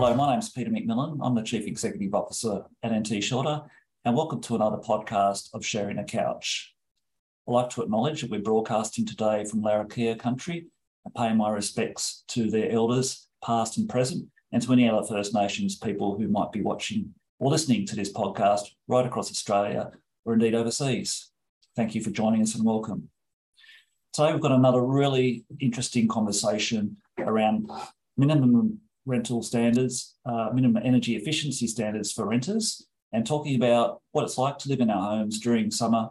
Hello, my name's Peter McMillan. I'm the Chief Executive Officer at NT Shelter, and welcome to another podcast of Sharing a Couch. I'd like to acknowledge that we're broadcasting today from Larrakia country, and pay my respects to their elders, past and present, and to any other First Nations people who might be watching or listening to this podcast right across Australia or indeed overseas. Thank you for joining us and welcome. Today we've got another really interesting conversation around minimum rental standards, minimum energy efficiency standards for renters, and talking about what it's like to live in our homes during summer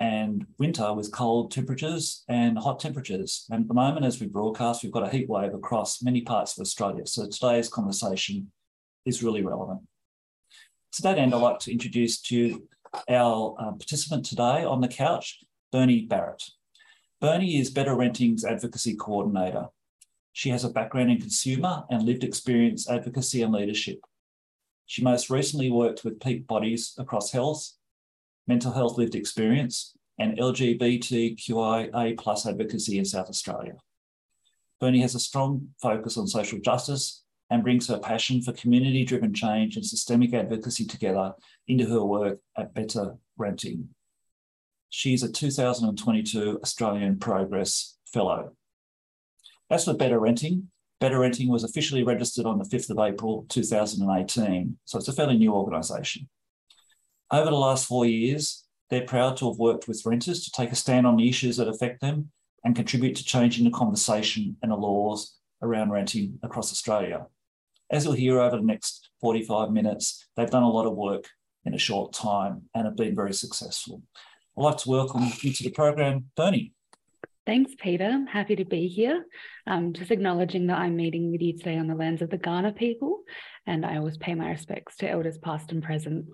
and winter with cold temperatures and hot temperatures. And at the moment, as we broadcast, we've got a heat wave across many parts of Australia. So today's conversation is really relevant. To that end, I'd like to introduce to you our participant today on the couch, Bernie Barrett. Bernie is Better Renting's Advocacy Coordinator. She has a background in consumer and lived experience advocacy and leadership. She most recently worked with peak bodies across health, mental health lived experience, and LGBTQIA+ advocacy in South Australia. Bernie has a strong focus on social justice and brings her passion for community-driven change and systemic advocacy together into her work at Better Renting. She is a 2022 Australian Progress Fellow. As for Better Renting was officially registered on the 5th of April 2018, so it's a fairly new organisation. Over the last 4 years, they're proud to have worked with renters to take a stand on the issues that affect them and contribute to changing the conversation and the laws around renting across Australia. As you'll hear over the next 45 minutes, they've done a lot of work in a short time and have been very successful. I'd like to welcome you to the program, Bernie. Thanks, Peter. I'm happy to be here. Just acknowledging that I'm meeting with you today on the lands of the Kaurna people, and I always pay my respects to elders past and present.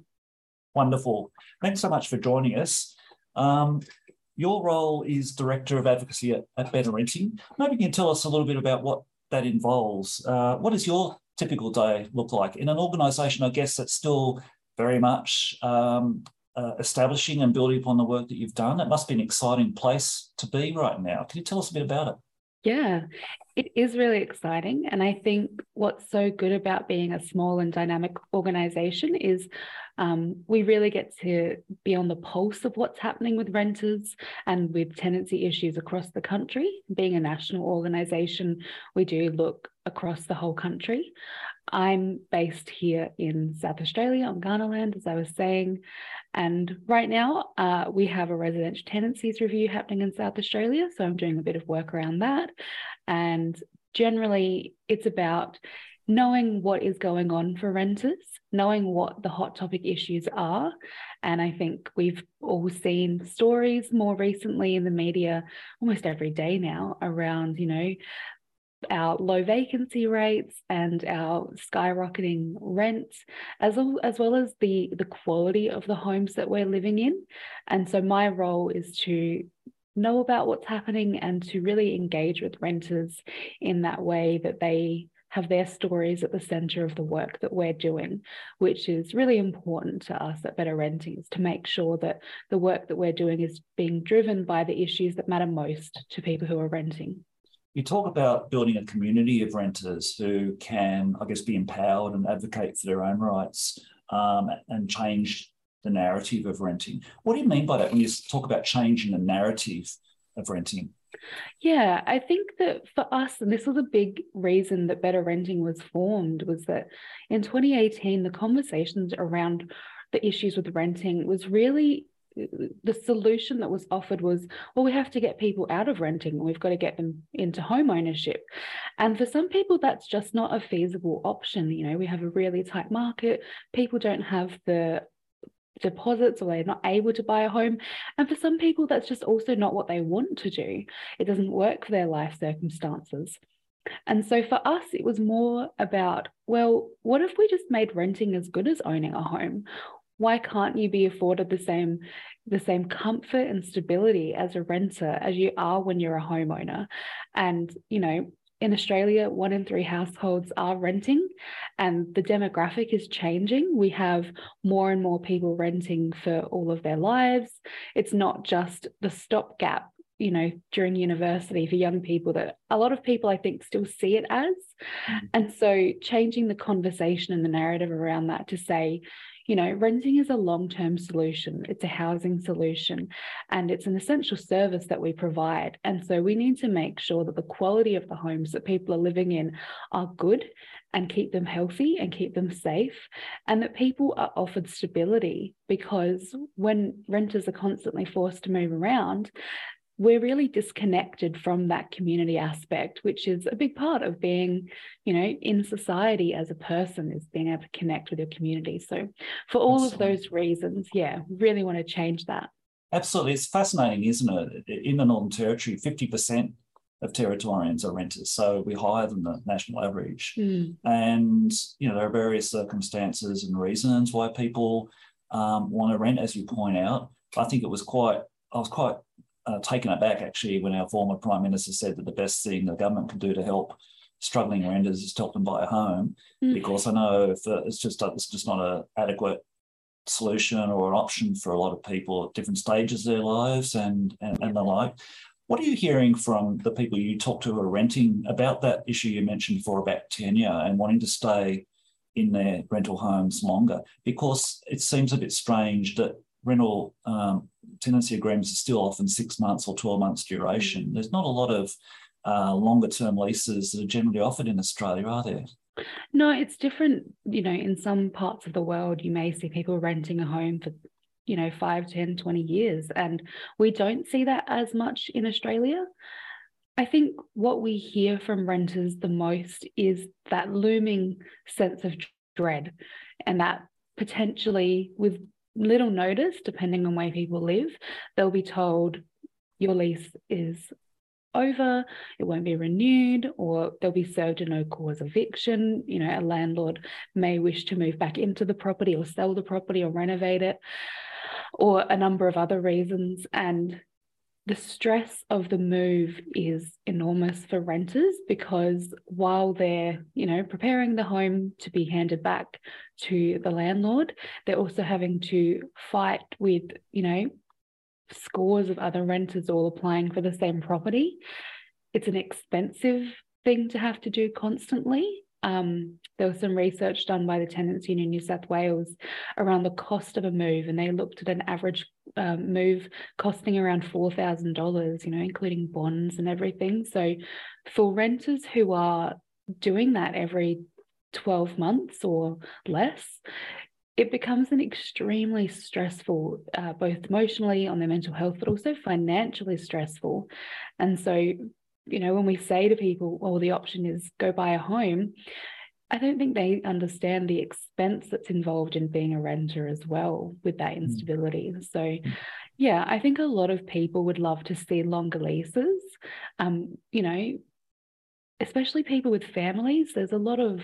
Wonderful. Thanks so much for joining us. Your role is Director of Advocacy at Better Renting. Maybe you can tell us a little bit about what that involves. What does your typical day look like in an organisation, I guess, that's still very much establishing and building upon the work that you've done? It must be an exciting place to be right now. Can you tell us a bit about it? Yeah, it is really exciting. And I think what's so good about being a small and dynamic organisation is we really get to be on the pulse of what's happening with renters and with tenancy issues across the country. Being a national organisation, we do look across the whole country. I'm based here in South Australia on Kaurna land, as I was saying, and right now we have a residential tenancies review happening in South Australia, so I'm doing a bit of work around that. And generally it's about knowing what is going on for renters, knowing what the hot topic issues are. And I think we've all seen stories more recently in the media almost every day now around, you know, our low vacancy rates and our skyrocketing rents, as well as the quality of the homes that we're living in. And so my role is to know about what's happening and to really engage with renters in that way that they have their stories at the centre of the work that we're doing, which is really important to us at Better Renting, is to make sure that the work that we're doing is being driven by the issues that matter most to people who are renting. You talk about building a community of renters who can, I guess, be empowered and advocate for their own rights and change the narrative of renting. What do you mean by that when you talk about changing the narrative of renting? Yeah, I think that for us, and this was a big reason that Better Renting was formed, was that in 2018, the conversations around the issues with renting was really, the solution that was offered was, well, we have to get people out of renting and we've got to get them into home ownership. And for some people, that's just not a feasible option. You know, we have a really tight market. People don't have the deposits, or they're not able to buy a home. And for some people, that's just also not what they want to do. It doesn't work for their life circumstances. And so for us, it was more about, well, what if we just made renting as good as owning a home? Why can't you be afforded the same comfort and stability as a renter as you are when you're a homeowner? And, you know, in Australia, 1 in 3 households are renting, and the demographic is changing. We have more and more people renting for all of their lives. It's not just the stopgap you know, during university for young people that a lot of people I think still see it as. And so changing the conversation and the narrative around that to say, you know, renting is a long-term solution. It's a housing solution, and it's an essential service that we provide. And so we need to make sure that the quality of the homes that people are living in are good and keep them healthy and keep them safe, and that people are offered stability, because when renters are constantly forced to move around, we're really disconnected from that community aspect, which is a big part of being, you know, in society as a person, is being able to connect with your community. So for all of those reasons, yeah, really want to change that. Absolutely. It's fascinating, isn't it? In the Northern Territory, 50% of Territorians are renters, so we're higher than the national average. And, you know, there are various circumstances and reasons why people want to rent, as you point out. I think it was quite, taken aback, actually, when our former Prime Minister said that the best thing the government can do to help struggling renters is to help them buy a home, because I know if it's just not an adequate solution or an option for a lot of people at different stages of their lives and the like. What are you hearing from the people you talk to who are renting about that issue you mentioned before about tenure and wanting to stay in their rental homes longer? Because it seems a bit strange that rental tenancy agreements are still often 6 months or 12 months duration. There's not a lot of longer-term leases that are generally offered in Australia, are there? No, it's different. You know, in some parts of the world, you may see people renting a home for, you know, 5, 10, 20 years, and we don't see that as much in Australia. I think what we hear from renters the most is that looming sense of dread, and that potentially with little notice, depending on where people live, they'll be told your lease is over, it won't be renewed, or they'll be served a no cause eviction. You know, a landlord may wish to move back into the property or sell the property or renovate it, or a number of other reasons. And the stress of the move is enormous for renters, because while they're, you know, preparing the home to be handed back to the landlord, they're also having to fight with, you know, scores of other renters all applying for the same property. It's an expensive thing to have to do constantly. There was some research done by the Tenants Union New South Wales around the cost of a move, and they looked at an average move costing around $4,000, you know, including bonds and everything. So for renters who are doing that every 12 months or less, it becomes an extremely stressful, both emotionally on their mental health, but also financially stressful. And so, you know, when we say to people, well, the option is go buy a home, I don't think they understand the expense that's involved in being a renter as well with that instability. So, yeah, I think a lot of people would love to see longer leases, you know, especially people with families. There's a lot of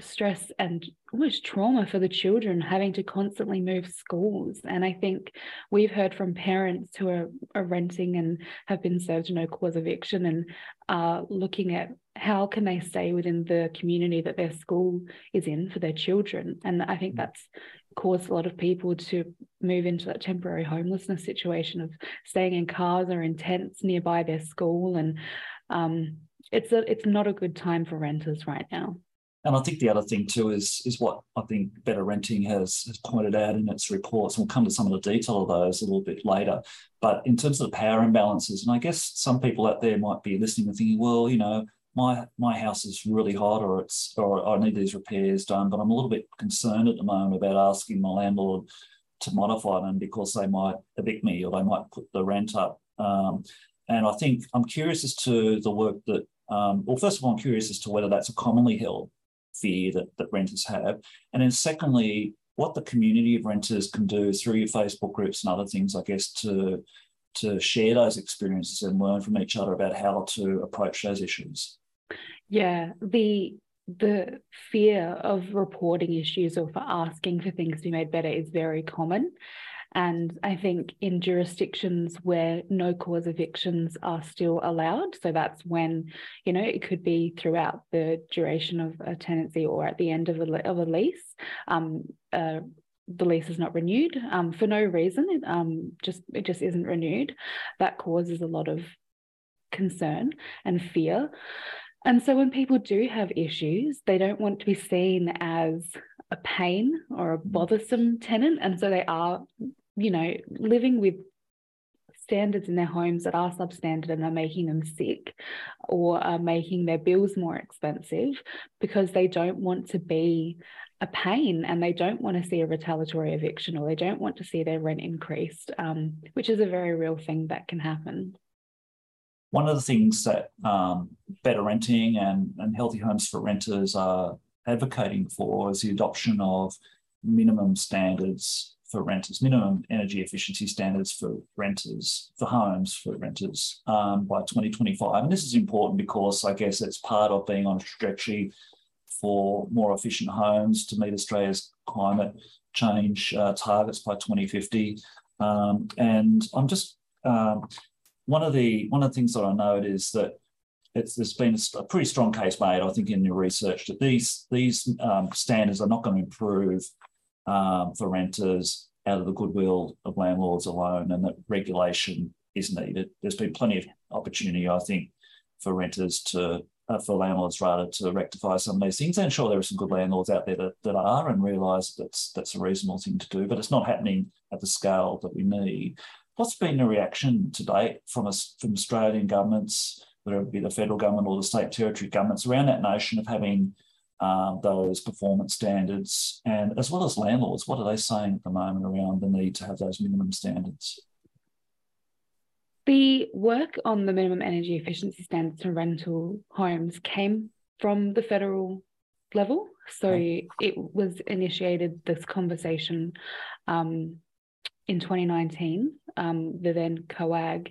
stress and almost trauma for the children having to constantly move schools. And I think we've heard from parents who are renting and have been served a no cause eviction and are looking at how can they stay within the community that their school is in for their children. And I think that's caused a lot of people to move into that temporary homelessness situation of staying in cars or in tents nearby their school. And it's not a good time for renters right now. And I think the other thing too is what I think Better Renting has pointed out in its reports, and we'll come to some of the detail of those a little bit later, but in terms of the power imbalances, and I guess some people out there might be listening and thinking, well, you know, my house is really hot, or I need these repairs done, but I'm a little bit concerned at the moment about asking my landlord to modify them because they might evict me or they might put the rent up. And I think I'm curious as to the work that, well, first of all, I'm curious as to whether that's a commonly held fear that renters have, and then secondly, what the community of renters can do through your Facebook groups and other things, I guess, to share those experiences and learn from each other about how to approach those issues. Yeah, the fear of reporting issues or for asking for things to be made better is very common. And I think in jurisdictions where no cause evictions are still allowed, so that's when, you know, it could be throughout the duration of a tenancy or at the end of a lease, the lease is not renewed for no reason. It just isn't renewed. That causes a lot of concern and fear. And so when people do have issues, they don't want to be seen as a pain or a bothersome tenant. And so they are, you know, living with standards in their homes that are substandard and are making them sick or are making their bills more expensive because they don't want to be a pain and they don't want to see a retaliatory eviction or they don't want to see their rent increased, which is a very real thing that can happen. One of the things that Better Renting and Healthy Homes for Renters are advocating for is the adoption of minimum standards for renters, minimum energy efficiency standards for renters, for homes, for renters by 2025. And this is important because I guess it's part of being on a trajectory for more efficient homes to meet Australia's climate change targets by 2050. And I'm just one of the things that I note is that there's been a pretty strong case made, I think, in the research that these standards are not going to improve for renters out of the goodwill of landlords alone, and that regulation is needed. There's been plenty of opportunity, I think, for renters to for landlords rather to rectify some of these things. And sure, there are some good landlords out there that are and realise that's a reasonable thing to do, but it's not happening at the scale that we need. What's been the reaction to date from Australian governments, whether it be the federal government or the state territory governments, around that notion of having those performance standards, and as well as landlords, what are they saying at the moment around the need to have those minimum standards? The work on the minimum energy efficiency standards for rental homes came from the federal level. So it was initiated, this conversation, in 2019, the then COAG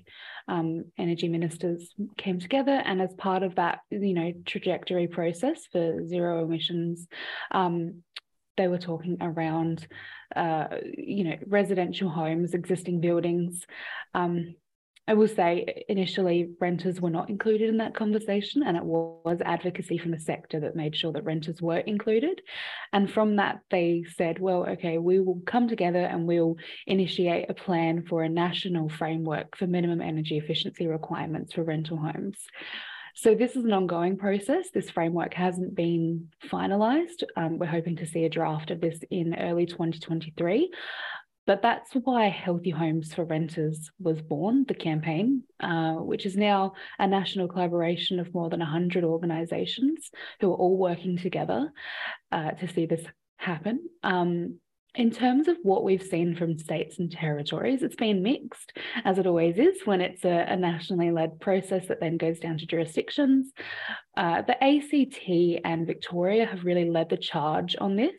energy ministers came together, and as part of that, you know, trajectory process for zero emissions, they were talking around, you know, residential homes, existing buildings. I will say initially renters were not included in that conversation, and it was advocacy from the sector that made sure that renters were included. And from that, they said, well, okay, we will come together and we'll initiate a plan for a national framework for minimum energy efficiency requirements for rental homes. So this is an ongoing process. This framework hasn't been finalised. We're hoping to see a draft of this in early 2023. But that's why Healthy Homes for Renters was born, the campaign, which is now a national collaboration of more than 100 organisations who are all working together to see this happen. In terms of what we've seen from states and territories, it's been mixed, as it always is when it's a nationally led process that then goes down to jurisdictions. The ACT and Victoria have really led the charge on this.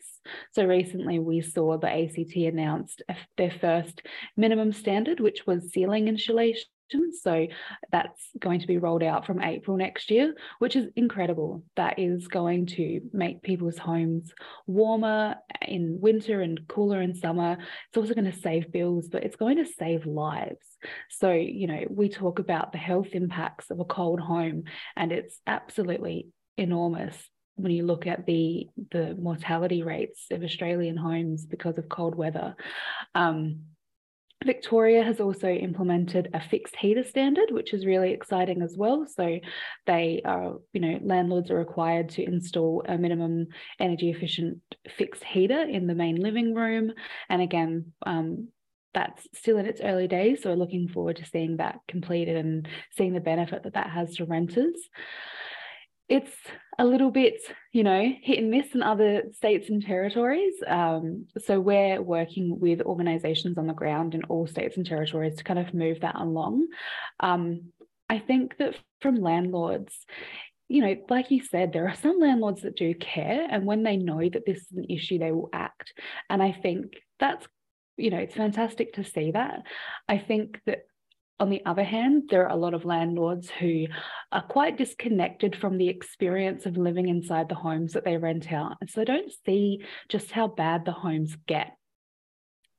So recently we saw the ACT announced their first minimum standard, which was ceiling insulation. So that's going to be rolled out from April next year, which is incredible. That is going to make people's homes warmer in winter and cooler in summer. It's also going to save bills, but it's going to save lives. So, you know, we talk about the health impacts of a cold home, and it's absolutely enormous when you look at the mortality rates of Australian homes because of cold weather. Victoria has also implemented a fixed heater standard, which is really exciting as well. So they are, you know, landlords are required to install a minimum energy efficient fixed heater in the main living room. And again, that's still in its early days. So we're looking forward to seeing that completed and seeing the benefit that that has to renters. It's a little bit, you know, hit and miss in other states and territories. So we're working with organisations on the ground in all states and territories to kind of move that along. I think that from landlords, you know, like you said, there are some landlords that do care, and when they know that this is an issue, they will act. And I think that's, you know, it's fantastic to see that. I think that on the other hand, there are a lot of landlords who are quite disconnected from the experience of living inside the homes that they rent out. And so they don't see just how bad the homes get.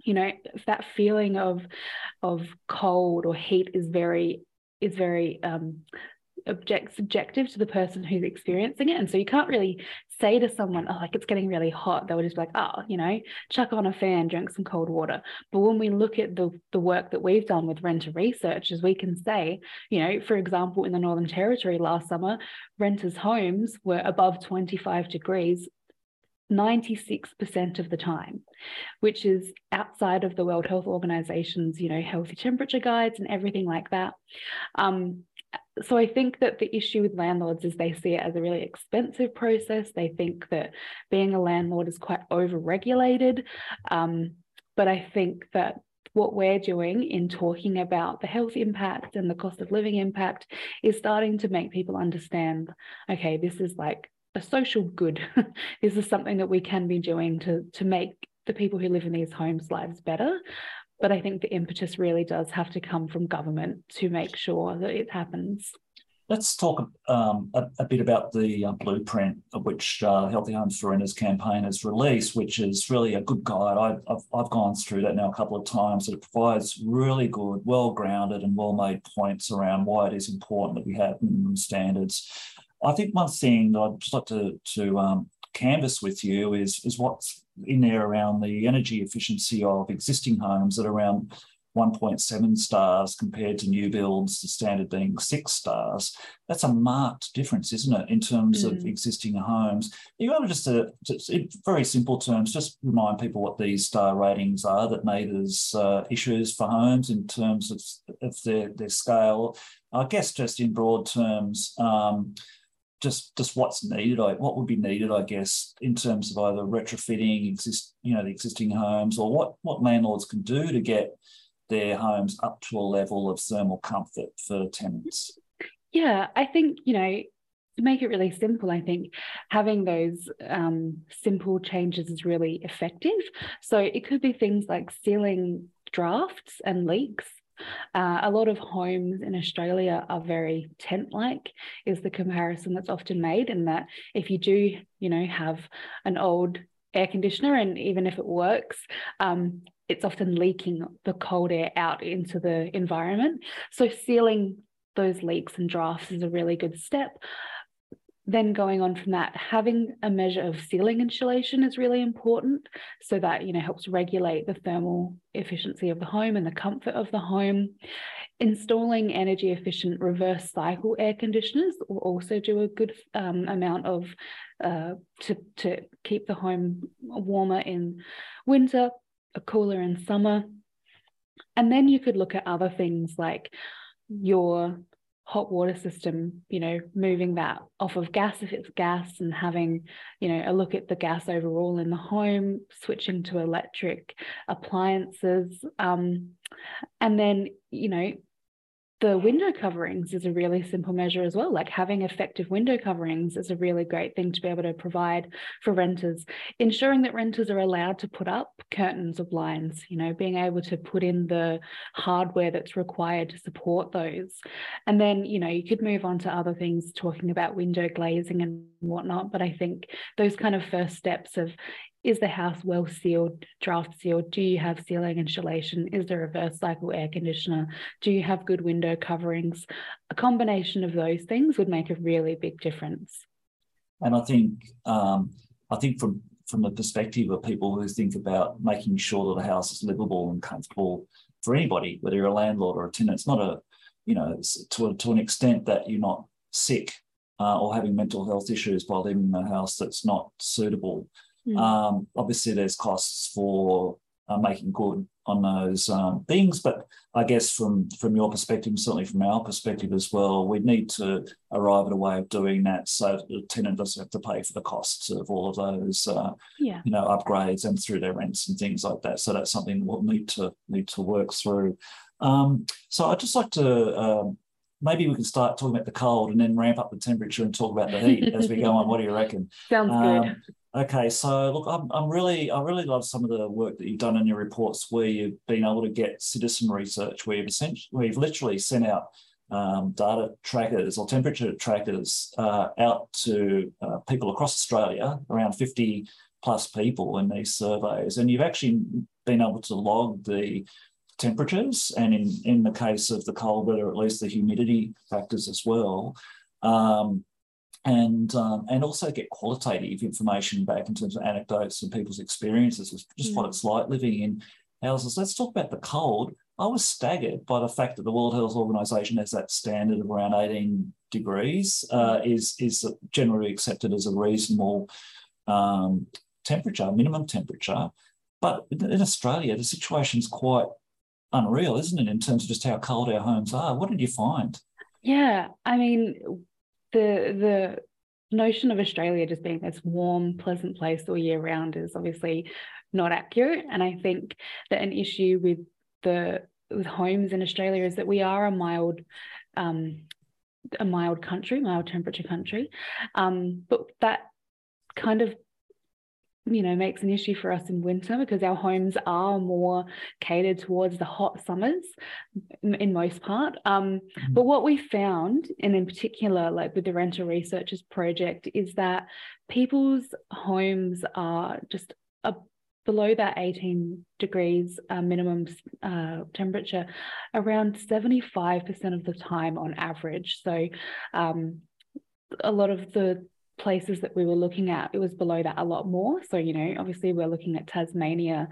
You know, that feeling of cold or heat is very subjective to the person who's experiencing it. And so you can't really say to someone, oh, like, it's getting really hot. They would just be like, oh, you know, chuck on a fan, drink some cold water. But when we look at the work that we've done with Rental Researchers, we can say, you know, for example, in the Northern Territory last summer, renters' homes were above 25 degrees 96% of the time, which is outside of the World Health Organization's, you know, healthy temperature guides and everything like that. So I think that the issue with landlords is they see it as a really expensive process. They think that being a landlord is quite over-regulated. But I think that what we're doing in talking about the health impact and the cost of living impact is starting to make people understand, okay, this is like a social good. This is something that we can be doing to make the people who live in these homes' lives better. But I think the impetus really does have to come from government to make sure that it happens. Let's talk a bit about the blueprint which Healthy Homes for Renters campaign has released, which is really a good guide. I've gone through that now a couple of times. It provides really good, well-grounded and well-made points around why it is important that we have minimum standards. I think one thing that I'd just like to canvas with you is what's in there around the energy efficiency of existing homes at around 1.7 stars compared to new builds, the standard being 6 stars. That's a marked difference, isn't it, in terms of existing homes? You want to just in very simple terms, just remind people what these star ratings are that made as issues for homes in terms of their scale. I guess just in broad terms, just what's needed, what would be needed, I guess, in terms of either retrofitting the existing homes, or what landlords can do to get their homes up to a level of thermal comfort for tenants. Yeah, I think, you know, to make it really simple, I think having those simple changes is really effective. So it could be things like sealing drafts and leaks. A lot of homes in Australia are very tent-like, is the comparison that's often made, in that if you do, you know, have an old air conditioner, and even if it works, it's often leaking the cold air out into the environment. So sealing those leaks and drafts is a really good step. Then going on from that, having a measure of ceiling insulation is really important, so that, you know, helps regulate the thermal efficiency of the home and the comfort of the home. Installing energy efficient reverse cycle air conditioners will also do a good amount of to keep the home warmer in winter, cooler in summer. And then you could look at other things like your hot water system, you know, moving that off of gas if it's gas, and having, you know, a look at the gas overall in the home, switching to electric appliances. And then, you know, the window coverings is a really simple measure as well. Like having effective window coverings is a really great thing to be able to provide for renters. Ensuring that renters are allowed to put up curtains or blinds, you know, being able to put in the hardware that's required to support those. And then, you know, you could move on to other things, talking about window glazing and whatnot. But I think those kind of first steps of, is the house well sealed, draft sealed? Do you have ceiling insulation? Is there a reverse cycle air conditioner? Do you have good window coverings? A combination of those things would make a really big difference. And I think from the perspective of people who think about making sure that a house is livable and comfortable for anybody, whether you're a landlord or a tenant, it's not a, you know, it's to an extent that you're not sick or having mental health issues while living in a house that's not suitable. Obviously there's costs for making good on those things, but I guess from your perspective, certainly from our perspective as well, we need to arrive at a way of doing that so that the tenant doesn't have to pay for the costs of all of those upgrades and through their rents and things like that. So that's something we'll need to work through. So I'd just like to maybe we can start talking about the cold and then ramp up the temperature and talk about the heat as we go on. What do you reckon? Sounds good. Okay, so look, I really love some of the work that you've done in your reports, where you've been able to get citizen research, where you've literally sent out data trackers or temperature trackers out to people across Australia, around 50 plus people in these surveys, and you've actually been able to log the temperatures, and in the case of the cold weather, at least the humidity factors as well. And also get qualitative information back in terms of anecdotes and people's experiences with just what it's like living in houses. Let's talk about the cold. I was staggered by the fact that the World Health Organization has that standard of around 18 degrees is generally accepted as a reasonable temperature, minimum temperature. But in Australia, the situation's quite unreal, isn't it, in terms of just how cold our homes are? What did you find? Yeah, I mean, the notion of Australia just being this warm, pleasant place all year round is obviously not accurate. And I think that an issue with homes in Australia is that we are a mild country, mild temperature country, but that kind of makes an issue for us in winter because our homes are more catered towards the hot summers in most part. But what we found, and in particular, like with the Rental Researchers project, is that people's homes are just below that 18 degrees minimum temperature around 75% of the time on average. So a lot of the places that we were looking at, it was below that a lot more. So, obviously we're looking at Tasmania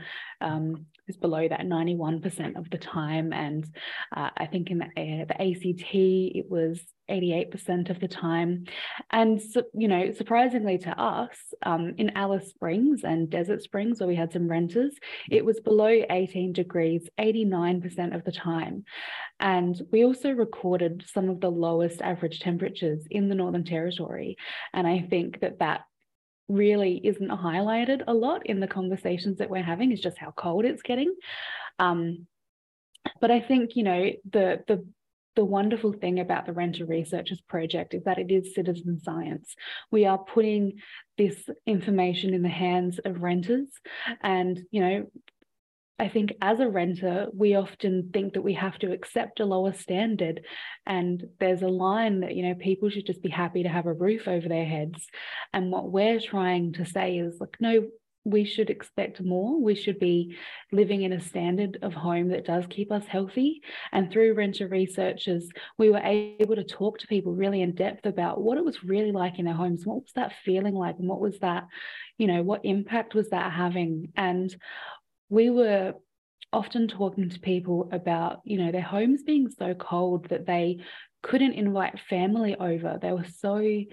is below that 91% of the time. And I think in the ACT, it was 88% of the time. And, surprisingly to us, in Alice Springs and Desert Springs, where we had some renters, it was below 18 degrees 89% of the time. And we also recorded some of the lowest average temperatures in the Northern Territory. And I think that really isn't highlighted a lot in the conversations that we're having, is just how cold it's getting. But I think, the wonderful thing about the Rental Researchers project is that it is citizen science. We are putting this information in the hands of renters, and I think as a renter, we often think that we have to accept a lower standard, and there's a line that, people should just be happy to have a roof over their heads. And what we're trying to say is, like, no, we should expect more. We should be living in a standard of home that does keep us healthy. And through Rental Researchers, we were able to talk to people really in depth about what it was really like in their homes. What was that feeling like? And what was that, what impact was that having? And we were often talking to people about, their homes being so cold that they couldn't invite family over. They were so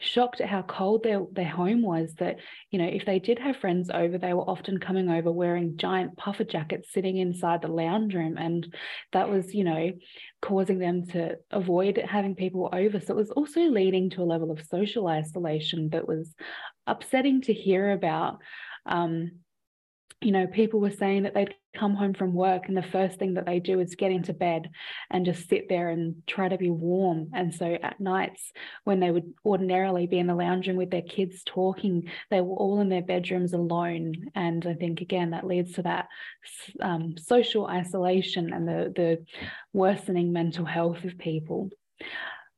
shocked at how cold their home was that, if they did have friends over, they were often coming over wearing giant puffer jackets sitting inside the lounge room. And that was, causing them to avoid having people over. So it was also leading to a level of social isolation that was upsetting to hear about. People were saying that they'd come home from work and the first thing that they do is get into bed and just sit there and try to be warm. And so at nights when they would ordinarily be in the lounge room with their kids talking, they were all in their bedrooms alone. And I think, again, that leads to that social isolation and the worsening mental health of people.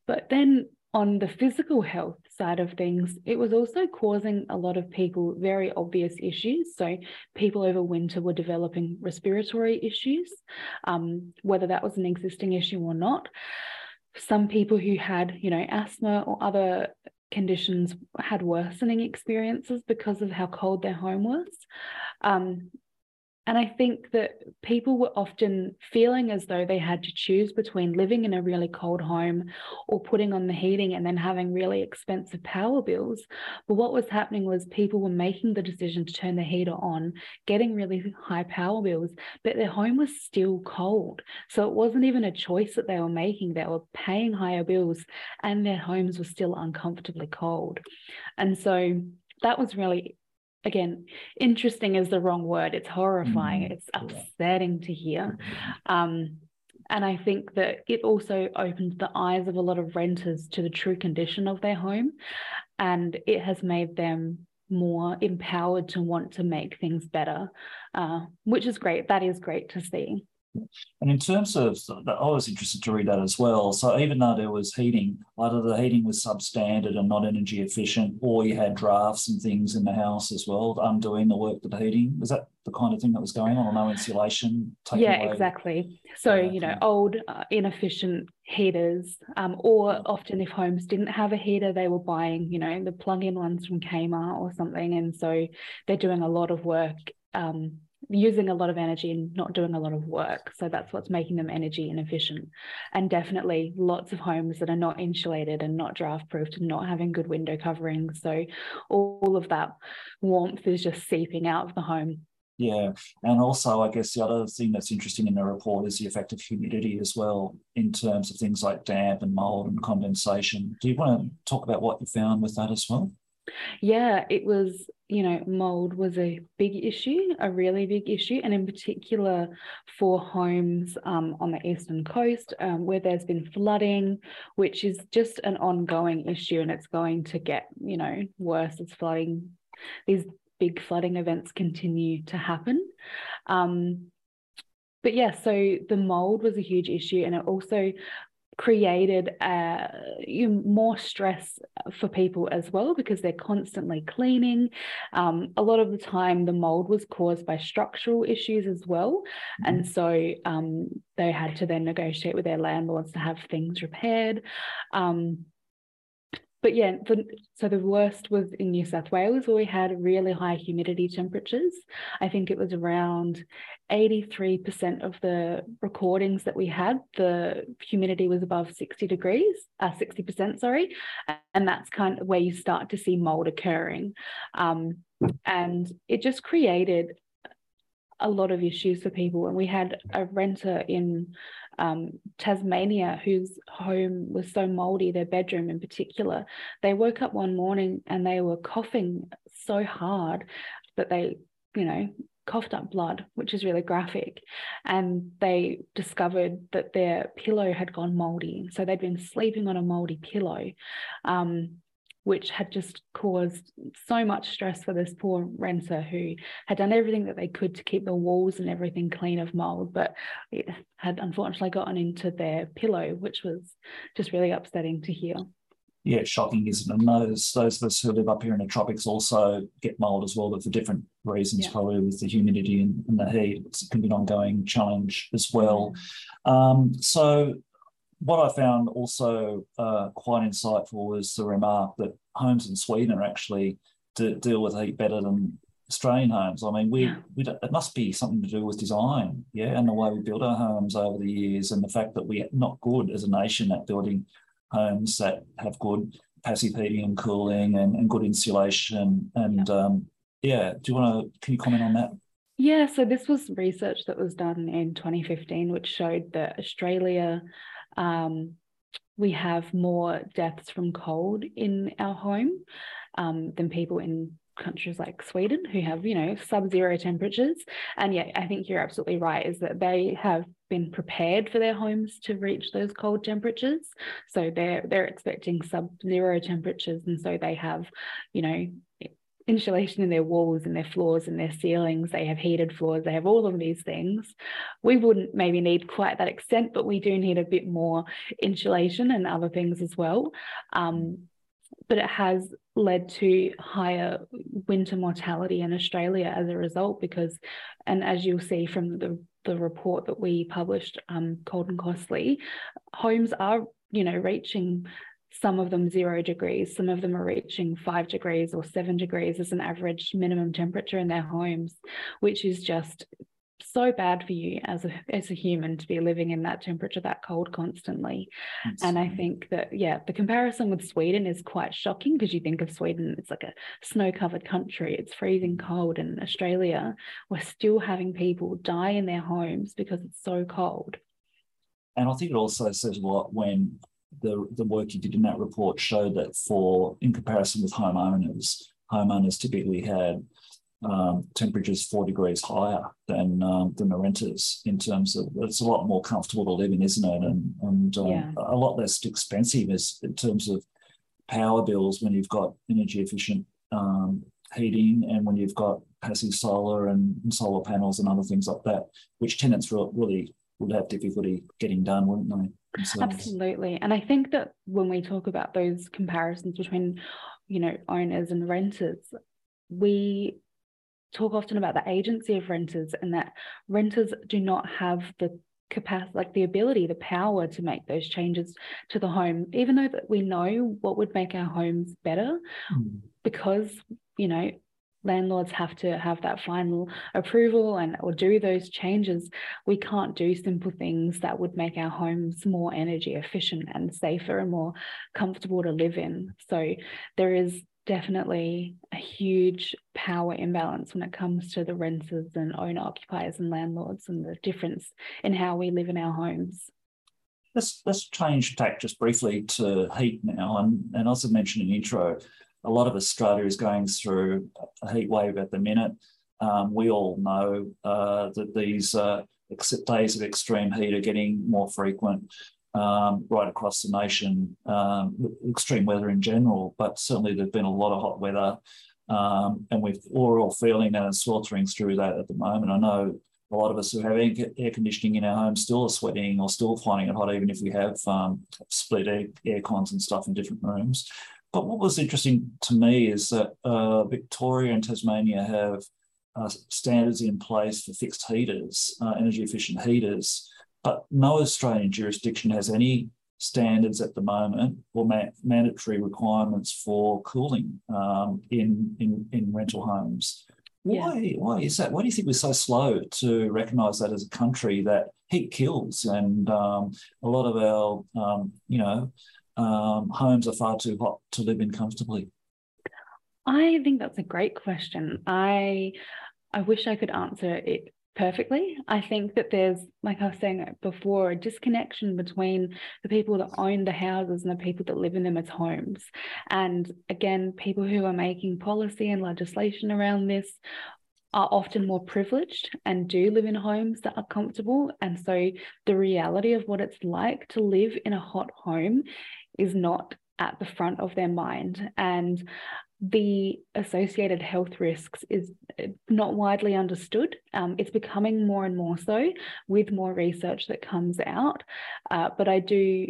But then on the physical health side of things, it was also causing a lot of people very obvious issues. So people over winter were developing respiratory issues, whether that was an existing issue or not. Some people who had, asthma or other conditions had worsening experiences because of how cold their home was. And I think that people were often feeling as though they had to choose between living in a really cold home or putting on the heating and then having really expensive power bills. But what was happening was people were making the decision to turn the heater on, getting really high power bills, but their home was still cold. So it wasn't even a choice that they were making. They were paying higher bills and their homes were still uncomfortably cold. And so that was really, again, interesting is the wrong word. It's horrifying. It's upsetting to hear. And I think that it also opened the eyes of a lot of renters to the true condition of their home. And it has made them more empowered to want to make things better, which is great. That is great to see. And in terms of, I was interested to read that as well. So even though there was heating, either the heating was substandard and not energy efficient, or you had drafts and things in the house as well, undoing the work of the heating. Was that the kind of thing that was going on, or no insulation? Yeah, exactly. So, you know, old inefficient heaters, or often if homes didn't have a heater, they were buying, you know, the plug-in ones from Kmart or something. And so they're doing a lot of work, using a lot of energy and not doing a lot of work. So that's what's making them energy inefficient. And definitely lots of homes that are not insulated and not draft proofed and not having good window coverings. So all of that warmth is just seeping out of the home. Yeah. And also, I guess the other thing that's interesting in the report is the effect of humidity as well, in terms of things like damp and mold and condensation. Do you want to talk about what you found with that as well? Yeah, it was, you know, mold was a big issue, a really big issue, and in particular for homes on the eastern coast where there's been flooding, which is just an ongoing issue, and it's going to get, you know, worse as flooding, these big flooding events continue to happen. But yeah, so the mold was a huge issue, and it also created more stress for people as well, because they're constantly cleaning. A lot of the time the mold was caused by structural issues as well, and so they had to then negotiate with their landlords to have things repaired. But yeah, so the worst was in New South Wales, where we had really high humidity temperatures. I think it was around 83% of the recordings that we had, the humidity was above 60%, sorry. And that's kind of where you start to see mold occurring. And it just created a lot of issues for people. And we had a renter in Tasmania whose home was so mouldy, their bedroom in particular. They woke up one morning and they were coughing so hard that they, you know, coughed up blood, which is really graphic. And they discovered that their pillow had gone mouldy. So they'd been sleeping on a mouldy pillow, which had just caused so much stress for this poor renter who had done everything that they could to keep the walls and everything clean of mold, but it had unfortunately gotten into their pillow, which was just really upsetting to hear. Yeah, shocking, isn't it? And those of us who live up here in the tropics also get mold as well, but for different reasons, yeah. Probably with the humidity and the heat, it can be an ongoing challenge as well. Yeah. So what I found also quite insightful was the remark that homes in Sweden are actually deal with heat better than Australian homes. I mean, we don't, it must be something to do with design, yeah, and the way we build our homes over the years, and the fact that we're not good as a nation at building homes that have good passive heating and cooling and good insulation. And yeah, can you comment on that? Yeah, so this was research that was done in 2015, which showed that Australia, we have more deaths from cold in our home than people in countries like Sweden, who have, you know, sub-zero temperatures. And yeah, I think you're absolutely right, is that they have been prepared for their homes to reach those cold temperatures. So they're expecting sub-zero temperatures, and so they have, you know, insulation in their walls and their floors and their ceilings. They have heated floors. They have all of these things. We wouldn't maybe need quite that extent, but we do need a bit more insulation and other things as well. But it has led to higher winter mortality in Australia as a result, because, and as you'll see from the report that we published, Cold and Costly, homes are, you know, reaching, some of them 0 degrees, some of them are reaching 5 degrees or 7 degrees as an average minimum temperature in their homes, which is just so bad for you as a human to be living in that temperature, that cold constantly. That's and funny. I think that, yeah, the comparison with Sweden is quite shocking, because you think of Sweden, it's like a snow-covered country, it's freezing cold. In Australia, we're still having people die in their homes because it's so cold. And I think it also says a lot when the work you did in that report showed that in comparison with homeowners typically had temperatures 4 degrees higher than the renters, in terms of it's a lot more comfortable to live in, isn't it? And yeah, a lot less expensive in terms of power bills when you've got energy efficient heating, and when you've got passive solar and solar panels and other things like that, which tenants really would have difficulty getting done, wouldn't they? So, absolutely. And I think that when we talk about those comparisons between, you know, owners and renters, we talk often about the agency of renters and that renters do not have the capacity, like the ability, the power to make those changes to the home, even though that we know what would make our homes better, because, you know, landlords have to have that final approval and or do those changes. We can't do simple things that would make our homes more energy efficient and safer and more comfortable to live in. So there is definitely a huge power imbalance when it comes to the renters and owner occupiers and landlords and the difference in how we live in our homes. Let's change tack just briefly to heat now, and also mentioned in the intro, a lot of Australia is going through a heat wave at the minute. We all know that these days of extreme heat are getting more frequent right across the nation, extreme weather in general, but certainly there's been a lot of hot weather, and we're all feeling that and sweltering through that at the moment. I know a lot of us who have air conditioning in our homes still are sweating or still finding it hot, even if we have split air cons and stuff in different rooms. But what was interesting to me is that Victoria and Tasmania have standards in place for fixed heaters, energy-efficient heaters, but no Australian jurisdiction has any standards at the moment or mandatory requirements for cooling in rental homes. Yeah. Why is that? Why do you think we're so slow to recognise that as a country, that heat kills, and a lot of our, homes are far too hot to live in comfortably? I think that's a great question. I wish I could answer it perfectly. I think that there's, like I was saying before, a disconnection between the people that own the houses and the people that live in them as homes. And again, people who are making policy and legislation around this are often more privileged and do live in homes that are comfortable. And so the reality of what it's like to live in a hot home is not at the front of their mind. And the associated health risks is not widely understood. It's becoming more and more so with more research that comes out. But I do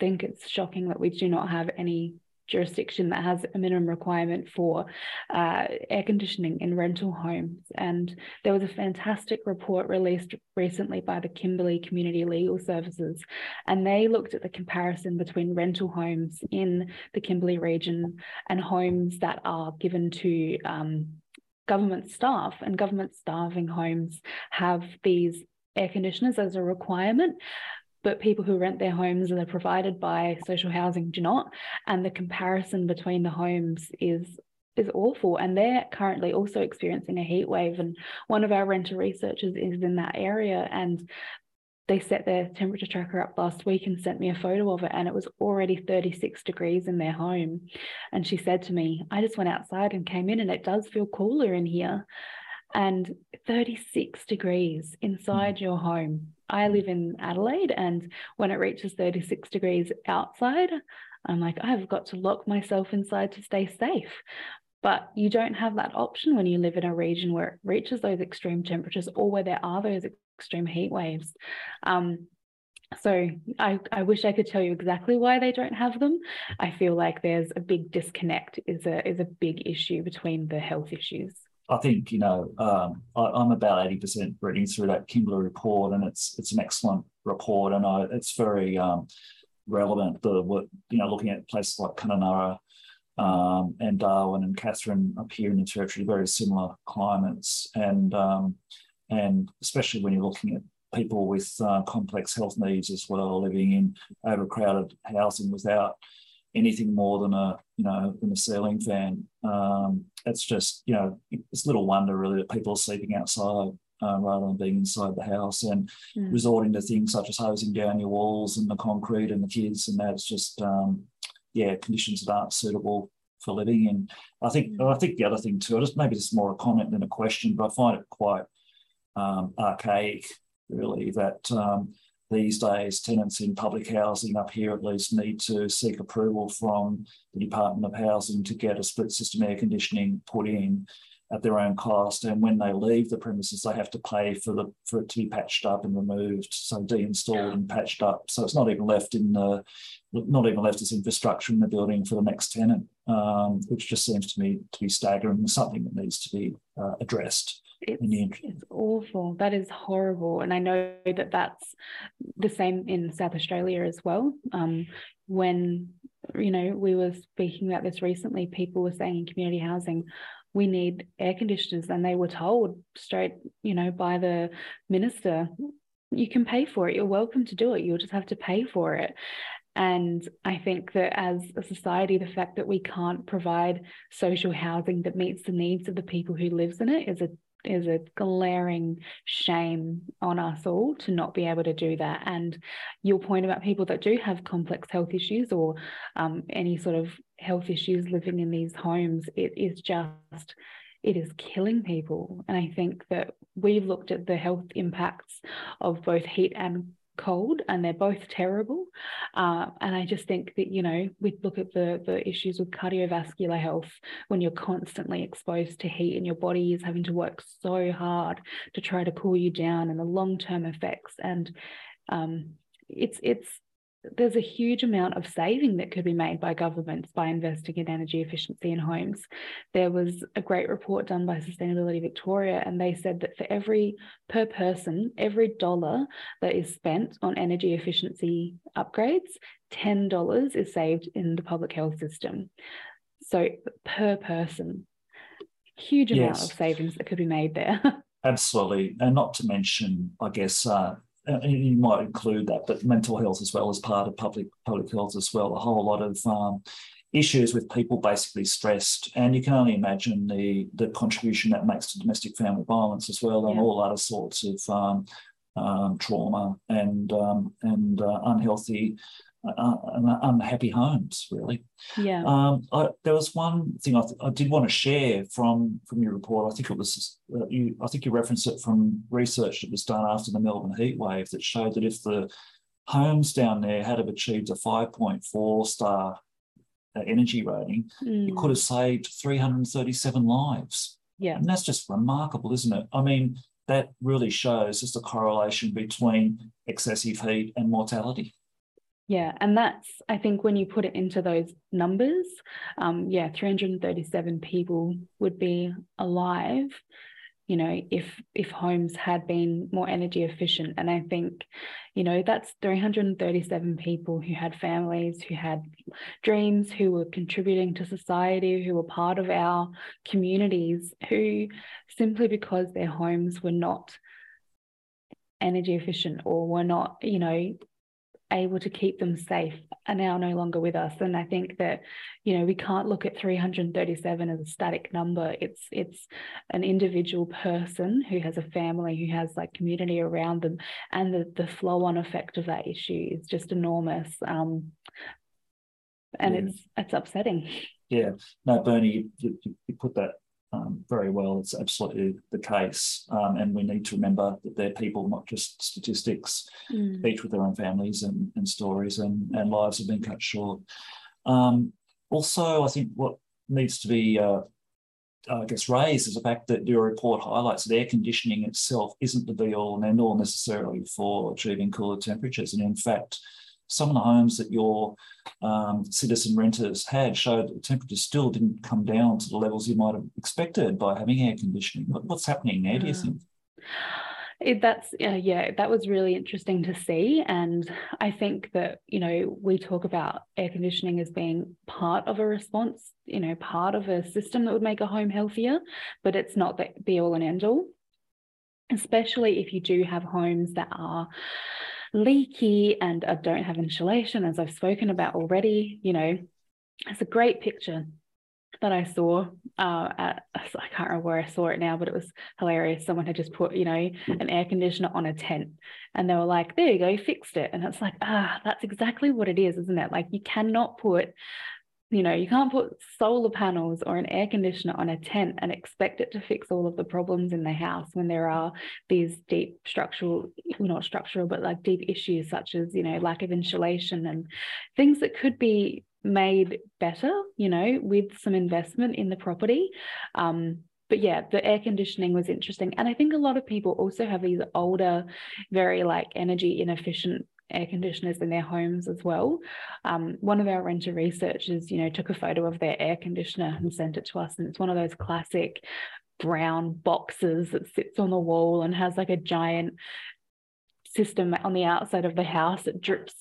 think it's shocking that we do not have any jurisdiction that has a minimum requirement for air conditioning in rental homes. And there was a fantastic report released recently by the Kimberley Community Legal Services, and they looked at the comparison between rental homes in the Kimberley region and homes that are given to government staff, and government staffing homes have these air conditioners as a requirement, but people who rent their homes and are provided by social housing do not. And the comparison between the homes is awful. And they're currently also experiencing a heat wave. And one of our rental researchers is in that area, and they set their temperature tracker up last week and sent me a photo of it, and it was already 36 degrees in their home. And she said to me, "I just went outside and came in and it does feel cooler in here." And 36 degrees inside your home. I live in Adelaide, and when it reaches 36 degrees outside, I'm like, I've got to lock myself inside to stay safe. But you don't have that option when you live in a region where it reaches those extreme temperatures or where there are those extreme heat waves. So I wish I could tell you exactly why they don't have them. I feel like there's a big disconnect is a big issue between the health issues. I think, I'm about 80% reading through that Kimberley report, and it's an excellent report, and it's very relevant. Looking at places like Kununurra and Darwin and Katherine up here in the Territory, very similar climates, and especially when you're looking at people with complex health needs as well, living in overcrowded housing without anything more than a ceiling fan. It's just, it's little wonder really that people are sleeping outside rather than being inside the house, and resorting to things such as hosing down your walls and the concrete and the kids, and that's just conditions that aren't suitable for living. And I think the other thing too, maybe more a comment than a question, but I find it quite archaic really that these days, tenants in public housing up here at least need to seek approval from the Department of Housing to get a split system air conditioning put in. at their own cost, and when they leave the premises, they have to pay for it to be patched up and removed, so deinstalled and patched up. So it's not even left in the, not even left as infrastructure in the building for the next tenant, which just seems to me to be staggering and something that needs to be addressed. It's awful. That is horrible, and I know that that's the same in South Australia as well. When we were speaking about this recently, people were saying in community housing, we need air conditioners, and they were told straight, by the minister, you can pay for it, you're welcome to do it, you'll just have to pay for it. And I think that as a society, the fact that we can't provide social housing that meets the needs of the people who lives in it is a glaring shame on us all to not be able to do that. And your point about people that do have complex health issues or any sort of health issues living in these homes, it is killing people. And I think that we've looked at the health impacts of both heat and cold, and they're both terrible, and I just think that we look at the issues with cardiovascular health when you're constantly exposed to heat and your body is having to work so hard to try to cool you down, and the long-term effects, and there's a huge amount of saving that could be made by governments by investing in energy efficiency in homes. There was a great report done by Sustainability Victoria, and they said that for every dollar that is spent on energy efficiency upgrades, $10 is saved in the public health system. So per person, huge amount of savings that could be made there. Absolutely. And not to mention, I guess, you might include that, but mental health as well as part of public health as well. A whole lot of issues with people basically stressed, and you can only imagine the contribution that makes to domestic family violence as well, and all other sorts of trauma and unhealthy. Unhappy homes, really. Yeah. There was one thing I did want to share from your report. I think it was I think you referenced it from research that was done after the Melbourne heatwave that showed that if the homes down there had have achieved a 5.4 star energy rating, you could have saved 337 lives. Yeah. And that's just remarkable, isn't it? I mean, that really shows just the correlation between excessive heat and mortality. Yeah, and that's, I think, when you put it into those numbers, 337 people would be alive, if homes had been more energy efficient. And I think, that's 337 people who had families, who had dreams, who were contributing to society, who were part of our communities, who simply because their homes were not energy efficient or were not, able to keep them safe, are now no longer with us. And I think that we can't look at 337 as a static number. It's an individual person who has a family, who has community around them, and the flow on effect of that issue is just enormous, and it's upsetting. Bernie, you put that very well. It's absolutely the case, and we need to remember that they're people, not just statistics, each with their own families and stories, and lives have been cut short. Also, I think what needs to be raised is the fact that your report highlights that air conditioning itself isn't the be-all and end-all necessarily for achieving cooler temperatures, and in fact some of the homes that your citizen renters had showed that the temperature still didn't come down to the levels you might have expected by having air conditioning. What's happening there, do you think? That was really interesting to see. And I think that, we talk about air conditioning as being part of a response, part of a system that would make a home healthier, but it's not the be all and end all, especially if you do have homes that are leaky and don't have insulation, as I've spoken about already. It's a great picture that I saw I can't remember where I saw it now, but it was hilarious. Someone had just put an air conditioner on a tent, and they were like, there you go, you fixed it. And it's like, that's exactly what it is, isn't it? You cannot put you can't put solar panels or an air conditioner on a tent and expect it to fix all of the problems in the house when there are these deep deep issues such as, lack of insulation and things that could be made better, with some investment in the property. But yeah, the air conditioning was interesting. And I think a lot of people also have these older, very like energy inefficient air conditioners in their homes as well. One of our renter researchers, you know, took a photo of their air conditioner and sent it to us. And it's one of those classic brown boxes that sits on the wall and has like a giant system on the outside of the house that drips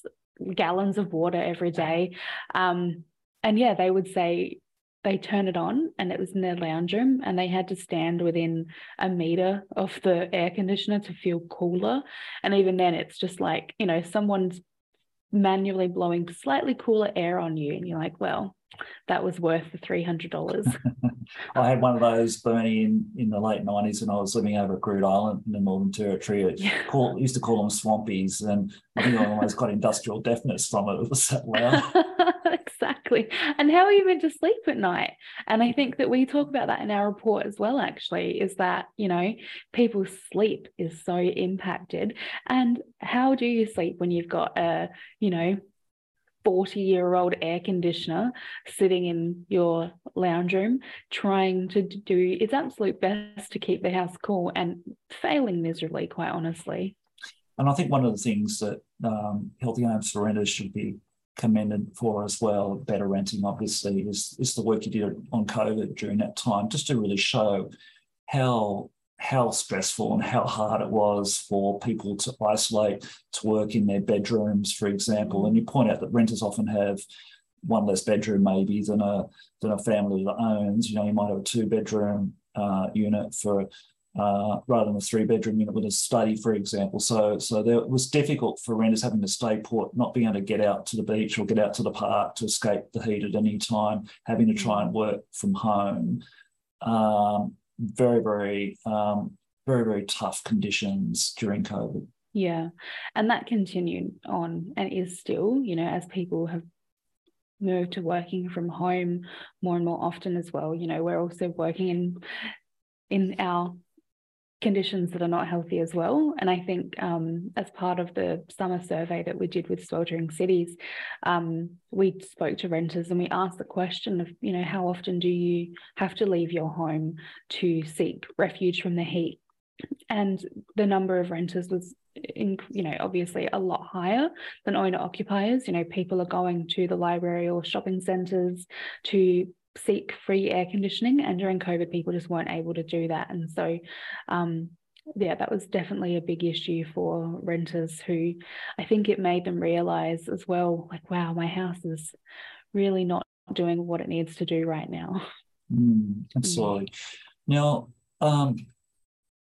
gallons of water every day. And yeah, they would say they turn it on and it was in their lounge room and they had to stand within a meter of the air conditioner to feel cooler. And even then it's just like, you know, someone's manually blowing slightly cooler air on you and you're like, well, that was worth the $300. I had one of those, Bernie, in the late 90s when I was living over at Groote Eylandt in the Northern Territory. Used to call them swampies, and I think I almost got industrial deafness from it. It was so loud. Exactly. And how are you meant to sleep at night? And I think that we talk about that in our report as well, actually, is that, you know, people's sleep is so impacted. And how do you sleep when you've got a, you know, 40-year-old air conditioner sitting in your lounge room trying to do its absolute best to keep the house cool and failing miserably, quite honestly. And I think one of the things that Healthy Homes for Renters should be commended for as well, Better Renting obviously, is the work you did on COVID during that time, just to really show how stressful and how hard it was for people to isolate, to work in their bedrooms, for example. And you point out that renters often have one less bedroom maybe than a family that owns. You know, you might have a two-bedroom unit for rather than a three-bedroom unit with a study, for example. So there, it was difficult for renters having to stay put, not being able to get out to the beach or get out to the park to escape the heat at any time, having to try and work from home. Very, very tough conditions during COVID. Yeah, and that continued on and is still, you know, as people have moved to working from home more and more often as well. You know, we're also working in our conditions that are not healthy as well. And I think as part of the summer survey that we did with Sweltering Cities, we spoke to renters and we asked the question of, you know, how often do you have to leave your home to seek refuge from the heat? And the number of renters was, you know, obviously a lot higher than owner-occupiers. You know, people are going to the library or shopping centres to seek free air conditioning, and during COVID people just weren't able to do that. And so yeah, that was definitely a big issue for renters, who I think it made them realize as well, like, wow, my house is really not doing what it needs to do right now. Absolutely. Now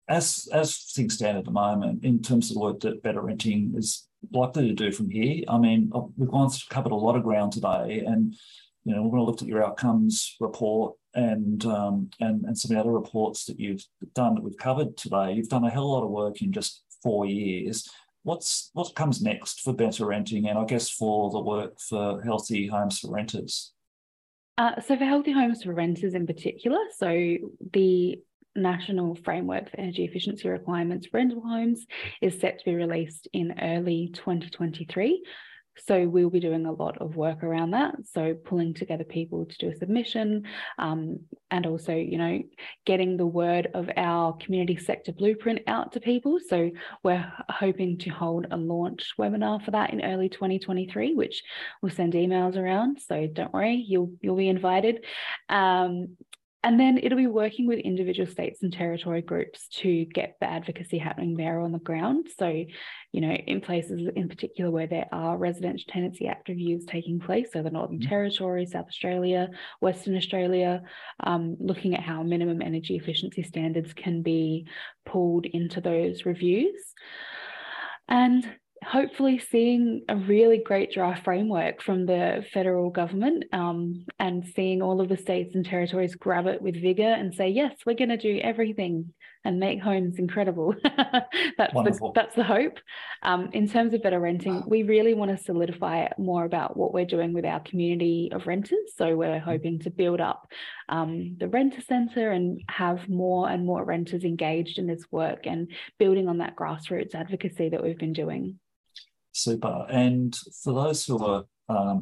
as things stand at the moment in terms of the work that Better Renting is likely to do from here, I mean, we've covered a lot of ground today, and you know, when I looked at your outcomes report and some of the other reports that you've done that we've covered today, you've done a hell of a lot of work in just 4 years. What comes next for Better Renting, and I guess for the work for Healthy Homes for Renters? So for Healthy Homes for Renters in particular, so the National Framework for Energy Efficiency Requirements for Rental Homes is set to be released in early 2023. So we'll be doing a lot of work around that. So pulling together people to do a submission, and also, you know, getting the word of our community sector blueprint out to people. So we're hoping to hold a launch webinar for that in early 2023, which we'll send emails around. So don't worry, you'll be invited. And then it'll be working with individual states and territory groups to get the advocacy happening there on the ground. So, you know, in places in particular where there are Residential Tenancy Act reviews taking place, so the Northern Territory, South Australia, Western Australia, looking at how minimum energy efficiency standards can be pulled into those reviews. And hopefully seeing a really great draft framework from the federal government, and seeing all of the states and territories grab it with vigour and say, yes, we're going to do everything and make homes incredible. That's the hope. In terms of Better Renting, we really want to solidify more about what we're doing with our community of renters. So we're hoping to build up the renter centre and have more and more renters engaged in this work and building on that grassroots advocacy that we've been doing. Super. And for those who are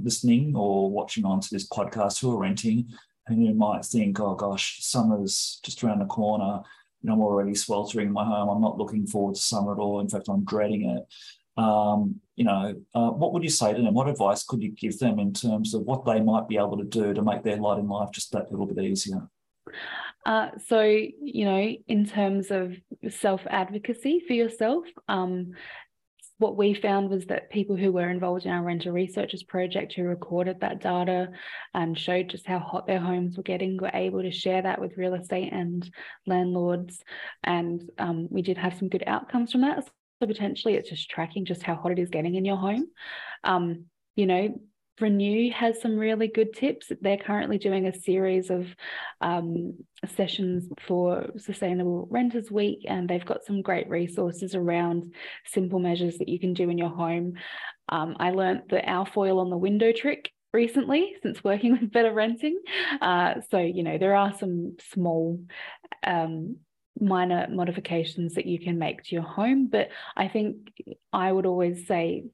listening or watching onto this podcast who are renting and you might think, oh gosh, summer's just around the corner, you know, I'm already sweltering in my home, I'm not looking forward to summer at all, in fact, I'm dreading it. What would you say to them? What advice could you give them in terms of what they might be able to do to make their lot in life just that little bit easier? So, you know, in terms of self-advocacy for yourself, what we found was that people who were involved in our Rental Researchers project, who recorded that data and showed just how hot their homes were getting, were able to share that with real estate and landlords. And we did have some good outcomes from that. So potentially it's just tracking just how hot it is getting in your home. You know, Renew has some really good tips. They're currently doing a series of sessions for Sustainable Renters Week, and they've got some great resources around simple measures that you can do in your home. I learnt the alfoil on the window trick recently since working with Better Renting. So, you know, there are some small minor modifications that you can make to your home, but I think I would always say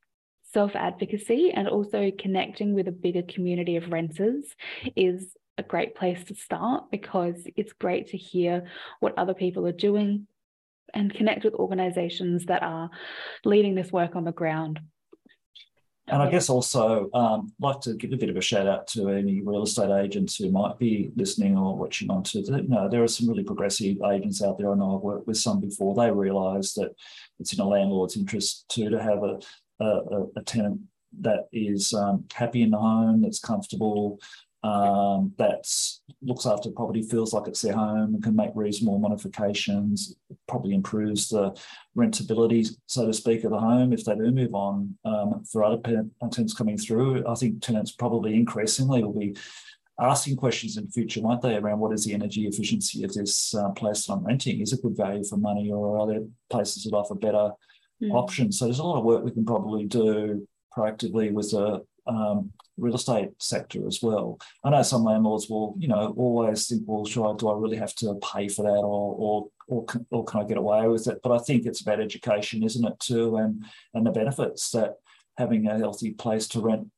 self-advocacy and also connecting with a bigger community of renters is a great place to start, because it's great to hear what other people are doing and connect with organisations that are leading this work on the ground. And I guess also like to give a bit of a shout out to any real estate agents who might be listening or watching onto. You know, there are some really progressive agents out there. I know I've worked with some before. They realise that it's in a landlord's interest too to have a tenant that is happy in the home, that's comfortable, that looks after the property, feels like it's their home, and can make reasonable modifications. It probably improves the rentability, so to speak, of the home if they do move on. For other tenants coming through, I think tenants probably increasingly will be asking questions in the future, won't they, around what is the energy efficiency of this place that I'm renting? Is it good value for money, or are there places that offer better options? So there's a lot of work we can probably do proactively with the real estate sector as well. I know some landlords will, you know, always think, well, sure, do I really have to pay for that, or can I get away with it? But I think it's about education, isn't it, too, and the benefits that having a healthy place to rent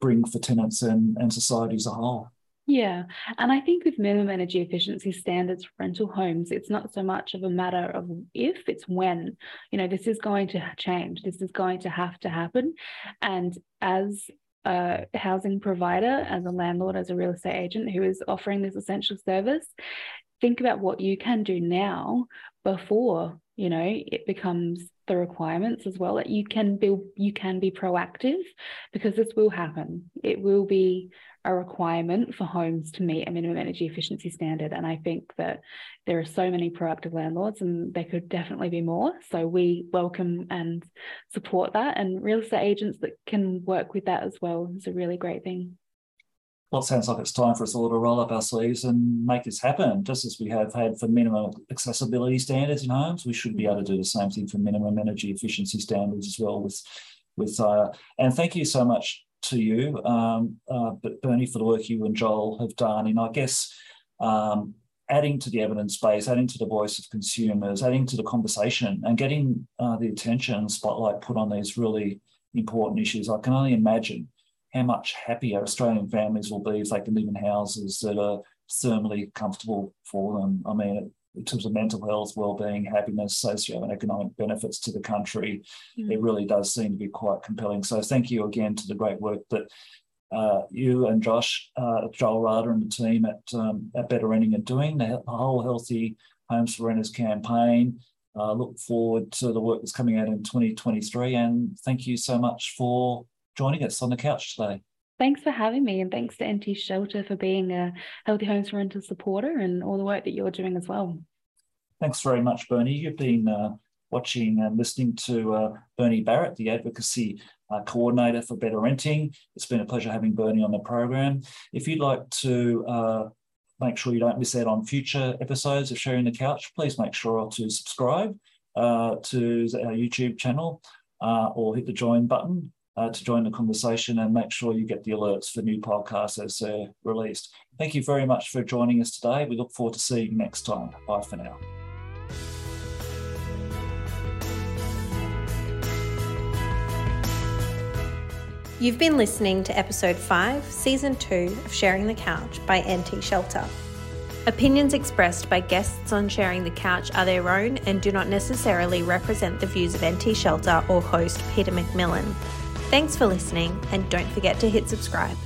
bring for tenants and society as a whole. Yeah, and I think with minimum energy efficiency standards for rental homes, it's not so much of a matter of if, it's when. You know, this is going to change. This is going to have to happen. And as a housing provider, as a landlord, as a real estate agent who is offering this essential service, think about what you can do now before, you know, it becomes the requirements as well, that you can be proactive, because this will happen. It will be a requirement for homes to meet a minimum energy efficiency standard. And I think that there are so many proactive landlords, and there could definitely be more. So we welcome and support that, and real estate agents that can work with that as well is a really great thing. Well, it sounds like it's time for us all to roll up our sleeves and make this happen. Just as we have had for minimum accessibility standards in homes, we should be able to do the same thing for minimum energy efficiency standards as well. And thank you so much to you, but Bernie, for the work you and Joel have done in, I guess, adding to the evidence base, adding to the voice of consumers, adding to the conversation, and getting the attention spotlight put on these really important issues. I can only imagine how much happier Australian families will be if they can live in houses that are thermally comfortable for them. I mean, in terms of mental health, wellbeing, happiness, socio and economic benefits to the country, it really does seem to be quite compelling. So thank you again to the great work that you and Joel Rada and the team at Better Renting are doing, the whole Healthy Homes for Renters campaign. Look forward to the work that's coming out in 2023, and thank you so much for joining us on the couch today. Thanks for having me, and thanks to NT Shelter for being a Healthy Homes for Renters supporter and all the work that you're doing as well. Thanks very much, Bernie. You've been watching and listening to Bernie Barrett, the Advocacy Coordinator for Better Renting. It's been a pleasure having Bernie on the program. If you'd like to make sure you don't miss out on future episodes of Sharing the Couch, please make sure to subscribe to our YouTube channel or hit the join button to join the conversation, and make sure you get the alerts for new podcasts as they're released. Thank you very much for joining us today. We look forward to seeing you next time. Bye for now. You've been listening to Episode 5, Season 2 of Sharing the Couch by NT Shelter. Opinions expressed by guests on Sharing the Couch are their own and do not necessarily represent the views of NT Shelter or host Peter McMillan. Thanks for listening, and don't forget to hit subscribe.